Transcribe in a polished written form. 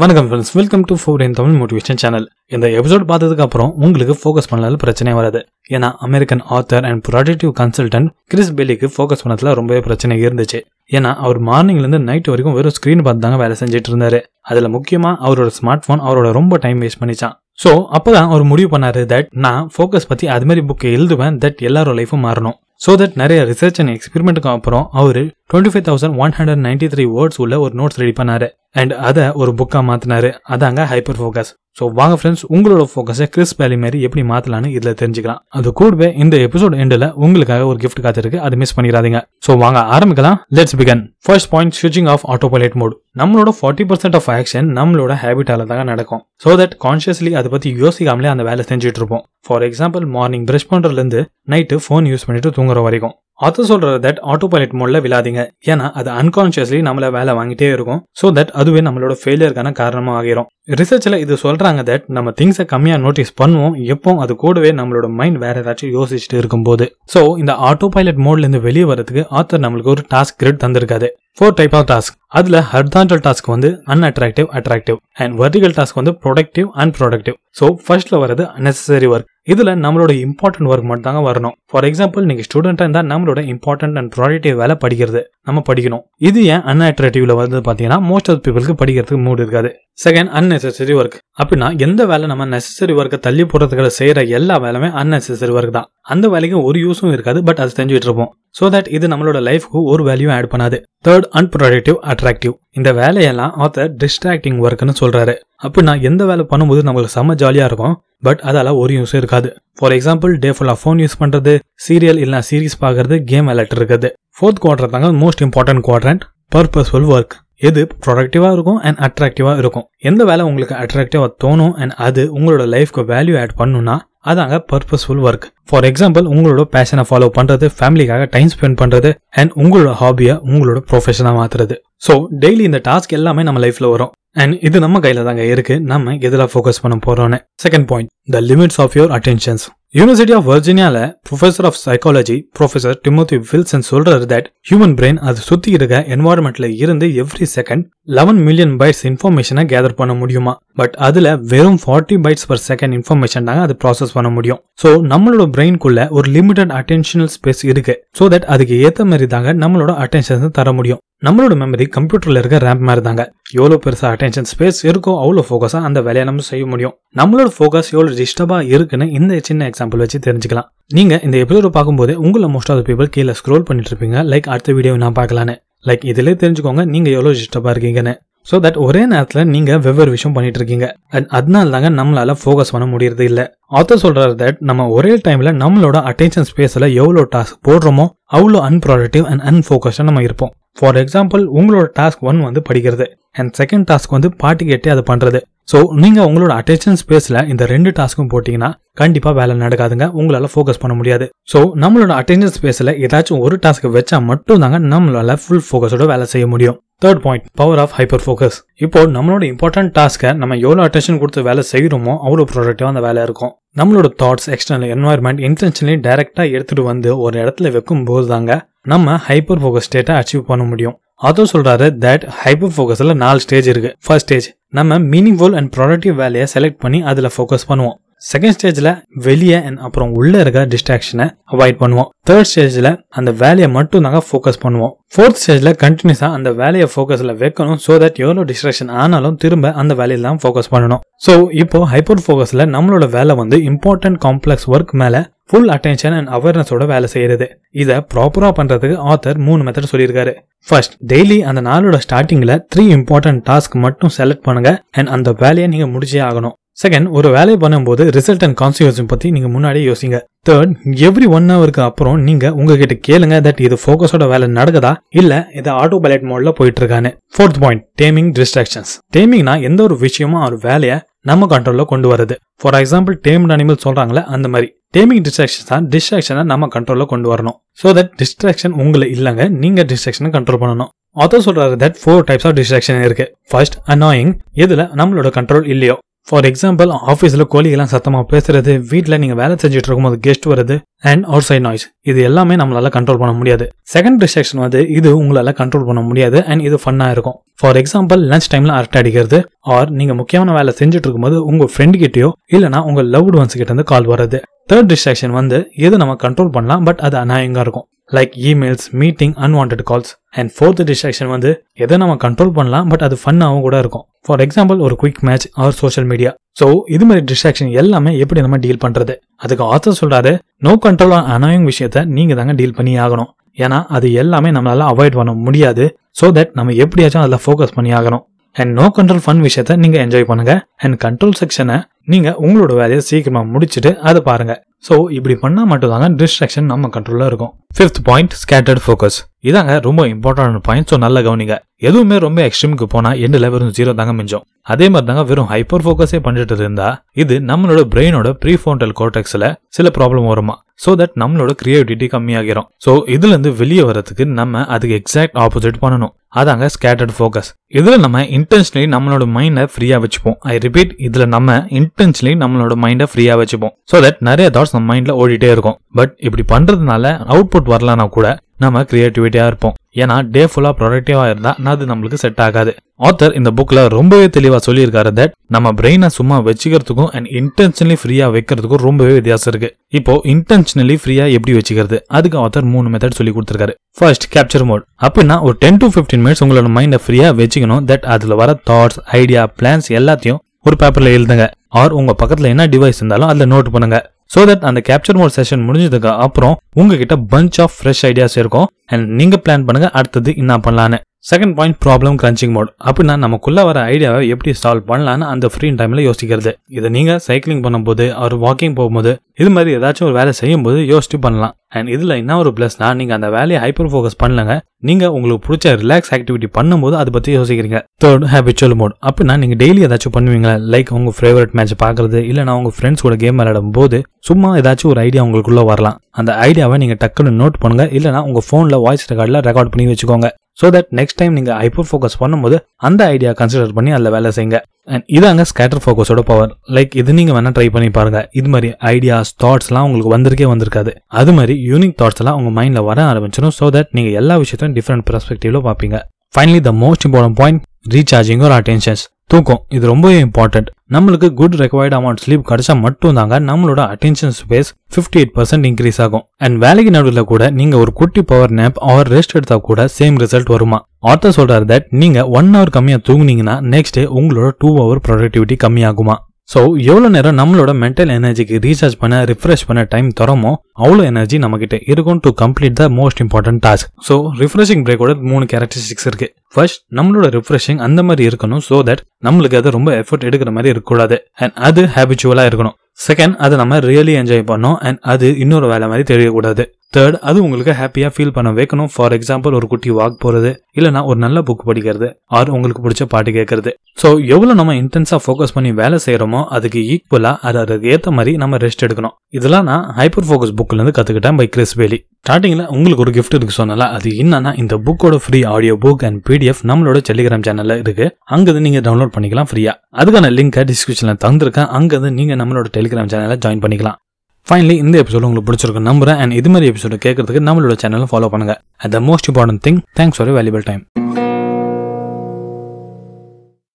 வணக்கம் friends, welcome to 4 Tamil motivation channel. இந்த episode பார்த்ததுக்கு அப்புறம் உங்களுக்கு ஃபோக்கஸ் பண்ணல பிரச்சனை வராது. ஏன்னா American author and productive consultant Chris பெய்லிக்கு ஃபோக்கஸ் பண்ணதுல ரொம்பவே பிரச்சனை இருந்துச்சு. ஏன்னா அவர் மார்னிங்ல இருந்து நைட் வரைக்கும் வெறும் ஸ்கிரீன் பார்த்து தாங்க வேலை செஞ்சுட்டு இருந்தாரு. அதுல முக்கியமா அவரோட ஸ்மார்ட் போன் அவரோட ரொம்ப டைம் வேஸ்ட் பண்ணிச்சான். ஸோ அப்பதான் அவர் முடிவு பண்ணாரு, தட் நான் ஃபோக்கஸ் பத்தி அது மாதிரி புக்கை எழுதுவேன், தட் எல்லாரோட லைஃபும் மாறணும். ஸோ தட் நிறைய ரிசர்ச் அண்ட் எக்ஸ்பெரிமெண்ட்டுக்கு அப்புறம் அவர் 25,193 வேர்ட்ஸ் உள்ள ஒரு நோட்ஸ் ரெடி பண்ணாரு அண்ட் அதை ஒரு புக்காக மாற்றினாரு. அதாங்க ஹைப்பர் ஃபோக்கஸ். ஸோ வாங்க ஃப்ரெண்ட்ஸ், உங்களோட ஃபோக்கஸை கிறிஸ் பேலி மாதிரி எப்படி மாற்றலான்னு இதில் தெரிஞ்சுக்கலாம். அது கூடவே இந்த எபிசோட் எண்டில் உங்களுக்காக ஒரு கிஃப்ட் காத்திருக்கு, அதை மிஸ் பண்ணிடாதீங்க. ஸோ வாங்க ஆரம்பிக்கலாம். Let's begin. ஃபர்ஸ்ட் பாயிண்ட், ஸ்விட்சிங் ஆஃப் ஆட்டோ பைலட் மோட். நம்மளோட 40% ஆஃப் ஆக்ஷன் நம்மளோட ஹேபிட்டால தான் நடக்கும். ஸோ தட் கான்ஷியஸ்லி அதை பற்றி யோசிக்காமலே அந்த வேலை செஞ்சுட்டு இருப்போம். ஃபார் எக்ஸாம்பிள், மார்னிங் பிரஷ் பண்ணுறதுலேருந்து நைட்டு ஃபோன் யூஸ் பண்ணிட்டு தூங்குற வரைக்கும். ஆத்தர் சொல்றது தட் ஆட்டோ பைலட் மோட்ல விழாதீங்க. ஏன்னா அது அன்கான்ஷியஸ்லி நம்மள வேலை வாங்கிட்டே இருக்கும். ஸோ தட் அதுவே நம்மளோட ஃபெயிலியருக்கான காரணமாக ஆகிரும். ரிசர்ச்ல இது சொல்றாங்க தட் நம்ம திங்ஸை கம்மியா நோட்டீஸ் பண்ணுவோம் எப்போ, அது கூடவே நம்மளோட மைண்ட் வேற ஏதாச்சும் யோசிச்சுட்டு இருக்கும்போது. ஸோ இந்த ஆட்டோ பைலட் மோட்ல இருந்து வெளியே வரதுக்கு ஆத்தர் நம்மளுக்கு ஒரு டாஸ்க் கிரிட் தந்திருக்காரு. 4 டைப் ஆஃப் டாஸ்க். அதுல horizontal task unattractive, attractive and vertical task productive, unproductive. So ஃபர்ஸ்ட்ல வரது நெசசரி ஒர்க். இதுல நம்மளோட இம்பார்ட்டன்ட் ஒர்க் மட்டும் தாங்க வரணும். ஃபார் எக்ஸாம்பிள், நீங்க ஸ்டூடெண்டா இருந்தா நம்மளோட இம்பார்ட்டன்ட் அண்ட் ப்ரையாரிட்டி வேலை படிக்கிறது, நம்ம படிக்கணும். இது ஏன் அன்அட்ராக்டிவ்ல வருது பாத்தீங்கன்னா, மோஸ்ட் ஆஃப் பீப்புளுக்கு படிக்கிறதுக்கு மூட் இருக்காது. Second, unnecessary work. அப்படின்னா எந்த வேலை நம்ம நெசசரி ஒர்க்கை தள்ளி போடுறதுக்காக செய்யற எல்லா வேலையுமே அன்னெசரி ஒர்க் தான். அந்த வேலைக்கு ஒரு யூஸும் இருக்காது, பட் அது செஞ்சுட்டு இருப்போம். ஸோ தட் இது நம்மளோட லைஃப்க்கு ஒரு வேல்யூ ஆட் பண்ணாது. Third, unproductive, attractive. இந்த வேலையெல்லாம் ஆத்தர் டிஸ்ட்ராக்டிங் ஒர்க்னு சொல்றாரு. அப்படின்னா எந்த வேலை பண்ணும்போது நம்மளுக்கு செம்ம ஜாலியா இருக்கும், பட் அதால ஒரு யூஸும் இருக்காது. ஃபார் எக்ஸாம்பிள், டே ஃபுல்லா ஃபோன் யூஸ் பண்றது, சீரியல் இல்லைனா சீரீஸ் பாக்குறது, கேம் விளையாட்டு இருக்குது. ஃபோர்த் குவாட்ரன் தாங்க most important quadrant, purposeful work. எது ப்ரொடக்டிவா இருக்கும் அண்ட் அட்ராக்டிவா இருக்கும். எந்த வேலை உங்களுக்கு அட்ராக்டிவா தோணும் அண்ட் அது உங்களோட லைஃப்க்கு வேல்யூ ஆட் பண்ணுனா அதாங்க பர்பஸ்ஃபுல் ஒர்க். ஃபார் எக்ஸாம்பிள், உங்களோட பேஷனை ஃபாலோ பண்றது, ஃபேமிலிக்காக டைம் ஸ்பெண்ட் பண்றது அண்ட் உங்களோட ஹாபியை உங்களோட ப்ரொஃபஷனா மாத்துறது. ஸோ டெய்லி இந்த டாஸ்க் எல்லாமே நம்ம லைஃப்ல வரும் அண்ட் இது நம்ம கையில தாங்க இருக்கு, நம்ம எதில ஃபோக்கஸ் பண்ண போறோம்னு. Second point, the limits of your attentions. University of வர்ஜீனியால professor of psychology professor Timothy Wilson சொல்றாரு தட் ஹியூமன் பிரெயின் அது சுத்தி இருக்க என்வாயர்மெண்ட்ல இருந்து எவ்ரி செகண்ட் 11 மில்லியன் பைட்ஸ் இன்ஃபர்மேஷனை கேதர் பண்ண முடியுமா, பட் அதுல வெறும் 40 பைட்ஸ் per second இன்ஃபர்மேஷன் தாங்க அது ப்ராசஸ் பண்ண முடியும். ஸோ நம்மளோட பிரெயின்குள்ள ஒரு லிமிடெட் அட்டென்ஷனல் ஸ்பேஸ் இருக்கு. ஸோ தட் அதுக்கு ஏற்ற மாதிரி தாங்க நம்மளோட அட்டென்ஷன் தர முடியும். நம்மளோட மெமரி கம்ப்யூட்டர்ல இருக்க ரேம் மாதிரி தாங்க. எவ்வளோ பெருசா அட்டென்ஷன் ஸ்பேஸ் இருக்கோ அவ்வளோ ஃபோக்கஸா அந்த வேலையை நம்ம செய்ய முடியும். நம்மளோட ஃபோக்கஸ் எவ்வளோ டிஸ்டர்பா இருக்குன்னு இந்த சின்ன எக்ஸாம்பிள் வச்சு தெரிஞ்சுக்கலாம். நீங்க இந்த எபிசோட பார்க்கும்போது உங்களை மோஸ்ட் ஆஃப் பீப்புள் கீழே ஸ்க்ரோல் பண்ணிட்டு இருப்பீங்க, லைக் அடுத்த வீடியோ நான் பார்க்கலான்னு. லைக் இதுல தெரிஞ்சுக்கோங்க நீங்க எவ்வளோ டிஸ்டர்பா இருக்கீங்கன்னு. ஸோ தட் ஒரே நேரத்தில் நீங்க வெவ்வேறு விஷயம் பண்ணிட்டு இருக்கீங்க அண்ட் அதனால தாங்க நம்மளால ஃபோக்கஸ் பண்ண முடியறது இல்லை. ஆத்தர் சொல்றாரு தட் நம்ம ஒரே டைம்ல நம்மளோட அட்டென்ஷன் ஸ்பேஸ்ல எவ்வளோ டாஸ்க் போடுறோமோ அவ்வளோ அன்ப்ரொடக்டிவ் அண்ட் அன்ஃபோக்கஸ்டா நம்ம இருப்போம். ஃபார் எக்ஸாம்பிள், உங்களோட டாஸ்க் 1 படிக்கிறது அண்ட் செகண்ட் டாஸ்க் பாட்டு கேட்டே அதை பண்றது. ஸோ நீங்க உங்களோட அட்டென்ஷன் ஸ்பேஸ்ல இந்த ரெண்டு டாஸ்க்கும் போட்டீங்கன்னா கண்டிப்பா வேலை நடக்காதுங்க, உங்களால ஃபோக்கஸ் பண்ண முடியாது. ஸோ நம்மளோட அட்டென்ஷன் ஸ்பேஸ்ல ஏதாச்சும் ஒரு டாஸ்க் வச்சா மட்டும் தாங்க நம்மளால ஃபுல் ஃபோக்கஸோட வேலை செய்ய முடியும். Third point, power of hyper focus. இப்போ நம்மளோட இம்பார்ட்டன்ட் டாஸ்க்கை நம்ம எவ்வளோ அட்டென்ஷன் கொடுத்து வேலை செய்யறோமோ அவ்வளோ ப்ரொடக்டிவா அந்த வேலை இருக்கும். நம்மளோட தாட்ஸ், எக்ஸ்டர்னல் என்வாயர்மெண்ட் இன்டென்ஷனலி டைரக்டா எடுத்துட்டு வந்து ஒரு இடத்துல வைக்கும் போது தாங்க நம்ம ஹைப்பர் ஃபோக்கஸ் ஸ்டேட்டை அச்சீவ் பண்ண முடியும். அதுவும் சொல்றாரு தட் ஹைப்பர் ஃபோக்கஸ்ல 4 ஸ்டேஜ் இருக்கு. ஃபர்ஸ்ட் ஸ்டேஜ், நம்ம மீனிங்ஃபுல் அண்ட் ப்ரொடக்டிவ் வேலையை செலக்ட் பண்ணி அதுல ஃபோக்கஸ் பண்ணுவோம். செகண்ட் ஸ்டேஜ்ல வெளியே அண்ட் அப்புறம் உள்ள இருக்க டிஸ்ட்ராக்ஷனை அவாய்ட் பண்ணுவோம். தேர்ட் ஸ்டேஜ்ல அந்த வேலையை மட்டும் தாங்க ஃபோக்கஸ் பண்ணுவோம். ஃபோர்த் ஸ்டேஜ்ல கண்டினியூஸா அந்த வேலையை ஃபோக்கஸ்ல வைக்கணும். ஸோ தட் எவ்வளோ டிஸ்ட்ராக்ஷன் ஆனாலும் திரும்ப அந்த வேலையில தான் ஃபோக்கஸ் பண்ணணும். ஸோ இப்போ ஹைப்பர் ஃபோக்கஸ்ல நம்மளோட வேலை இம்பார்ட்டன்ட் காம்ப்ளெக்ஸ் ஒர்க் மேல ஃபுல் அட்டென்ஷன் அண்ட் அவேர்னஸோட வேலை செய்யறது. இதை ப்ராப்பரா பண்றதுக்கு ஆத்தர் 3 மெத்தட் சொல்லியிருக்காரு. ஃபர்ஸ்ட், டெய்லி அந்த நாளோட ஸ்டார்டிங்ல 3 இம்பார்ட்டன்ட் டாஸ்க் மட்டும் செலக்ட் பண்ணுங்க அண்ட் அந்த வேலையை நீங்க முடிச்சே ஆகணும். செகண்ட், ஒரு வேலையை பண்ணும்போது ரிசல்ட் அண்ட் கான்சிக்வன்ஸ் பத்தி நீங்க முன்னாடி யோசிங்க. தேர்ட், எவ்ரி 1 hourக்கு அப்புறம் நீங்க உங்ககிட்ட கேளுங்க தட் இது ஃபோக்கஸோட வேலை நடக்குதா இல்ல இது ஆட்டோ பைலட் மோட்ல போயிட்டு இருக்கான்னு. Fourth point, taming distractions. டேமிங்னா எந்த ஒரு விஷயமும் ஒரு வேலையை நம்ம கண்ட்ரோல்ல கொண்டு வருது. ஃபார் எக்ஸாம்பிள், டேம்ட் அனிமல் சொல்றாங்களே அந்த மாதிரி டேமிங் டிஸ்ட்ராக்ஷன்ஸ் தான் டிஸ்ட்ராக்ஷனை நம்ம கண்ட்ரோல்ல கொண்டு வரணும். ஸோ தட் டிஸ்ட்ராக்ஷன் உங்களை இல்லங்க, நீங்க டிஸ்ட்ராக்ஷனை கண்ட்ரோல் பண்ணணும். ஆத்தர் சொல்றாரு தட் 4 டைப்ஸ் ஆஃப் டிஸ்ட்ராக்ஷன் இருக்கு. First, annoying. இதுல நம்மளோட கண்ட்ரோல் இல்லையோ. ஃபார் எக்ஸாம்பிள், ஆஃபீஸ்ல கோழிகள்லாம் சத்தமா பேசுறது, வீட்டில் நீங்க வேலை செஞ்சுட்டு இருக்கும்போது கெஸ்ட் வருது அண்ட் அவுட் சைட் நாய்ஸ். இது எல்லாமே நம்மளால கண்ட்ரோல் பண்ண முடியாது. செகண்ட் டிஸ்ட்ராக்ஷன் வந்து இது உங்களால கண்ட்ரோல் பண்ண முடியாது அண்ட் இது ஃபன்னா இருக்கும். ஃபார் எக்ஸாம்பிள் லஞ்ச் டைம்ல அரட்டை அடிக்கிறது, ஆர் நீங்க முக்கியமான வேலை செஞ்சுட்டு இருக்கும்போது உங்க ஃப்ரெண்டு கிட்டயோ இல்லைனா உங்க லவ்ட் ஒன்ஸ் கிட்ட இருந்து கால் வர்றது. தேர்ட் டிஸ்ட்ராக்ஷன் வந்து எது நம்ம கண்ட்ரோல் பண்ணலாம் பட் அது அநாயகமா இருக்கும், like emails, meeting, unwanted calls. And fourth distraction வந்து எதை நம்ம கண்ட்ரோல் பண்ணலாம் பட் அது ஃபன்னாகவும் கூட இருக்கும், ஃபார் எக்ஸாம்பிள் ஒரு quick match or social media. So இது மாதிரி டிஸ்ட்ராக்ஷன் எல்லாமே எப்படி நம்ம டீல் பண்றது? அதுக்கு ஆத்தர் சொல்றாரு, நோ கண்ட்ரோல் ஆன் அனாயிங் விஷயத்த நீங்க தாங்க டீல் பண்ணி ஆகணும், ஏன்னா அது எல்லாமே நம்மளால அவாய்ட் பண்ண முடியாது. ஸோ தட் நம்ம எப்படியாச்சும் அதில் ஃபோக்கஸ் பண்ணி ஆகணும். அண்ட் நோ கண்ட்ரோல் ஃபன் விஷயத்த நீங்க என்ஜாய் பண்ணுங்க. அண்ட் கண்ட்ரோல் செக்ஷனை நீங்க உங்களோட வேலையை சீக்கிரமா முடிச்சுட்டு அதை பாருங்க. ஸோ இப்படி பண்ணா மட்டும்தாங்க டிஸ்ட்ராக்ஷன் நம்ம கண்ட்ரோல்ல இருக்கும். Fifth point, scattered focus. இதாங்க ரொம்ப இம்பார்ட்டன்ட் பாயிண்ட். ஸோ நல்லா கவனிங்க. எதுவுமே ரொம்ப எக்ஸ்ட்ரீமுக்கு போனா எண்டில் வெறும் 0 தாங்க மிஞ்சம். அதே மாதிரி தாங்க வெறும் ஹைப்பர் ஃபோக்கஸே பண்ணிட்டு இருந்தா இது நம்மளோட பிரெயினோட ப்ரீஃப்ரான்டல் கோர்டெக்ஸ்ல சில ப்ராப்ளம் வருமா. ஸோ தட் நம்மளோட கிரியேட்டிவிட்டி கம்மியாகிறோம். ஸோ இதுல இருந்து வெளியே வரதுக்கு நம்ம அதுக்கு எக்ஸாக்ட் ஆப்போசிட் பண்ணணும். அதாங்க ஸ்கேட்டர்ட் ஃபோக்கஸ். இதுல நம்ம இன்டென்ஷனலி நம்மளோட மைண்டை ஃப்ரீயா வச்சுப்போம். ஐ ரிப்பீட், இதுல நம்ம இன்டென்ஷனலி நம்மளோட மைண்டை ஃப்ரீயா வச்சுப்போம். ஸோ தட் நிறைய தாட்ஸ் நம்ம மைண்ட்ல ஓடிட்டே இருக்கும். பட் இப்படி பண்றதுனால அவுட்புட் வரலன்னா கூட நம்ம கிரியேட்டிவிட்டியா இருப்போம். ஏன்னா டே ஃபுல்லா ப்ரொடக்டிவா இருந்தா அது நம்மளுக்கு செட் ஆகாது. ஆத்தர் இந்த புக்ல ரொம்பவே தெளிவா சொல்லியிருக்காரு தட் நம்ம பிரெயினை சும்மா வச்சுக்கிறதுக்கும் அண்ட் இன்டென்ஷனலி ஃப்ரீயா வைக்கிறதுக்கும் ரொம்பவே வித்தியாசம் இருக்கு. இப்போ இன்டென்ஷனலி ஃப்ரீயா எப்படி வச்சுக்கிறது, அதுக்கு ஆத்தர் 3 மெத்தட் சொல்லி கொடுத்திருக்காரு. First, capture mode. அப்படின்னா ஒரு 10 to 15 minutes உங்களோட மைண்டை ஃப்ரீயா வச்சுக்கணும். தட் அதுல வர தாட்ஸ், ஐடியா, பிளான்ஸ் எல்லாத்தையும் ஒரு பேப்பர்ல எழுதுங்க. ஆர் உங்க பக்கத்துல என்ன டிவைஸ் இருந்தாலும் அதுல நோட் பண்ணுங்க. ஸோ தட் அந்த கேப்சர் மோட் செஷன் முடிஞ்சதுக்கு அப்புறம் உங்ககிட்ட பஞ்ச் ஆஃப் ஃப்ரெஷ் ஐடியாஸ் இருக்கும் அண்ட் நீங்க பிளான் பண்ணுங்க அடுத்தது என்ன பண்ணலான்னு. Second point, problem crunching mode. அப்படின்னா நமக்குள்ள வர ஐடியாவை எப்படி சால்வ் பண்ணலான்னு அந்த ஃப்ரீ டைம்ல யோசிக்கிறது. இதை நீங்க சைக்கிளிங் பண்ணும்போது, அவர் வாக்கிங் போகும்போது, இது மாதிரி ஏதாச்சும் ஒரு வேலை செய்யும் போது யோசிச்சு பண்ணலாம். அண்ட் இதுல என்ன ஒரு பிளஸ்னா நீங்க அந்த வேலையை ஹைப்பர் ஃபோக்கஸ் பண்ணலங்க, நீங்க உங்களுக்கு பிடிச்ச ரிலாக்ஸ் ஆக்டிவிட்டி பண்ணும்போது அதை பத்தி யோசிக்கிறீங்க. Third, habitual mode. அப்படின்னா நீங்க டெய்லி ஏதாச்சும் பண்ணுவீங்களா, லைக் உங்க ஃபேவரட் மேட்ச் பாக்குறது, இல்லைனா உங்க ஃப்ரெண்ட்ஸ் கூட கேம் விளையாடும் போது சும்மா ஏதாச்சும் ஒரு ஐடியா உங்களுக்குள்ள வரலாம். அந்த ஐடியாவை நீங்க டக்குன்னு நோட் பண்ணுங்க, இல்லைனா உங்க போன்ல வாய்ஸ் ரெக்கார்ட்ல ரெக்கார்ட் பண்ணி வச்சுக்கோங்க. ஸோ தட் நெக்ஸ்ட் டைம் நீங்க ஹைப்பர் ஃபோக்கஸ் பண்ணும்போது அந்த ஐடியா கன்சிடர் பண்ணி அதில் வேலை செய்யுங்க. அண்ட் இதாங்க ஸ்கேட்டர் ஃபோக்கஸோட பவர். லைக் இது நீங்க வேணா ட்ரை பண்ணி பாருங்க. இது மாதிரி ஐடியாஸ், தாட்ஸ் எல்லாம் உங்களுக்கு வந்திருக்காது. அது மாதிரி யூனிக் தாட்ஸ் எல்லாம் உங்க மைண்ட்ல வர ஆரம்பிச்சிடும். ஸோ தட் நீங்க எல்லா விஷயத்தையும் டிஃப்ரெண்ட் பெர்ஸ்பெக்டிவ்ல பாப்பீங்க. Finally the most important point, recharging ஒரு அட்டென்ஷன்ஸ். தூக்கம் இது ரொம்பவே இம்பார்ட்டன்ட். நம்மளுக்கு குட் ரெக்வயர்ட் அமௌண்ட் ஸ்லீப் கிடைச்சா மட்டும் தாங்க நம்மளோட அட்டென்ஷன் ஸ்பேஸ் 58% இன்க்ரீஸ் ஆகும். அண்ட் வேலைக்கு நடுவில் கூட நீங்க ஒரு குட்டி பவர் நேப் ஆர் ரெஸ்ட் எடுத்தா கூட சேம் ரிசல்ட் வருமா. ஆத்தர் சொல்றாரு தட் நீங்க 1 hour கம்மியா தூங்குனீங்கன்னா நெக்ஸ்ட் டே உங்களோட 2 hour ப்ரொடக்டிவிட்டி கம்மியாகுமா. ஸோ எவ்வளோ நேரம் நம்மளோட மென்டல் எனர்ஜிக்கு ரீசார்ஜ் பண்ண, ரிஃப்ரெஷ் பண்ண டைம் தரமோ அவ்வளோ எனர்ஜி நம்மகிட்ட இருக்கும் to complete the most important task. So refreshing பிரேக்கோட 3 கேரக்டரிஸ்டிக்ஸ் இருக்கு. ஃபர்ஸ்ட், நம்மளோட ரிஃப்ரெஷிங் அந்த மாதிரி இருக்கணும். ஸோ தட் நம்மளுக்கு அது ரொம்ப எஃபர்ட் எடுக்கிற மாதிரி இருக்கக்கூடாது அண்ட் அது ஹேபிச்சுவலா இருக்கணும். செகண்ட், அதை நம்ம ரியலி என்ஜாய் பண்ணோம் அண்ட் அது இன்னொரு வேலை மாதிரி தெரியக்கூடாது. தேர்ட், அது உங்களுக்கு ஹாப்பியா ஃபீல் பண்ண வைக்கணும். ஃபார் எக்ஸாம்பிள் ஒரு குட்டி வாக் போறது, இல்லைனா ஒரு நல்ல புக் படிக்கிறது, ஆர் உங்களுக்கு பிடிச்ச பாட்டு கேட்கறது. ஸோ எவ்வளவு நம்ம இன்டென்ஸா ஃபோக்கஸ் பண்ணி வேலை செய்யறோமோ அதுக்கு ஈக்குவலா அதுக்கு ஏற்ற மாதிரி நம்ம ரெஸ்ட் எடுக்கணும். இதெல்லாம் நான் ஹைப்பர் ஃபோக்கஸ் புக்ல இருந்து கத்துக்கிட்டேன் பை கிறிஸ் பேலி. ஸ்டார்டிங்ல உங்களுக்கு ஒரு கிஃப்ட் இருக்கு சொன்னால, அது என்னன்னா இந்த புக்கோட free audio book and PDF நம்மளோட டெலிகிராம் சேனல்ல இருக்கு. அங்கிருந்து நீங்க டவுன்லோட் பண்ணிக்கலாம் ஃப்ரீயா. அதுக்கான லிங்க் டிஸ்கிரிப்ஷன்ல தந்திருக்கேன். அங்கிருந்து நீங்க நம்மளோட டெலிகிராம் சேனல்ல ஜாயின் பண்ணிக்கலாம். ஃபைனலி இந்த எபிசோட் உங்களுக்கு பிடிச்சிருக்க நம்புறேன். அண்ட் இது மாதிரி எபிசோட் கேட்கறதுக்கு நம்மளோட சேனலை ஃபாலோ பண்ணுங்க. At the most important thing, thanks for valuable time.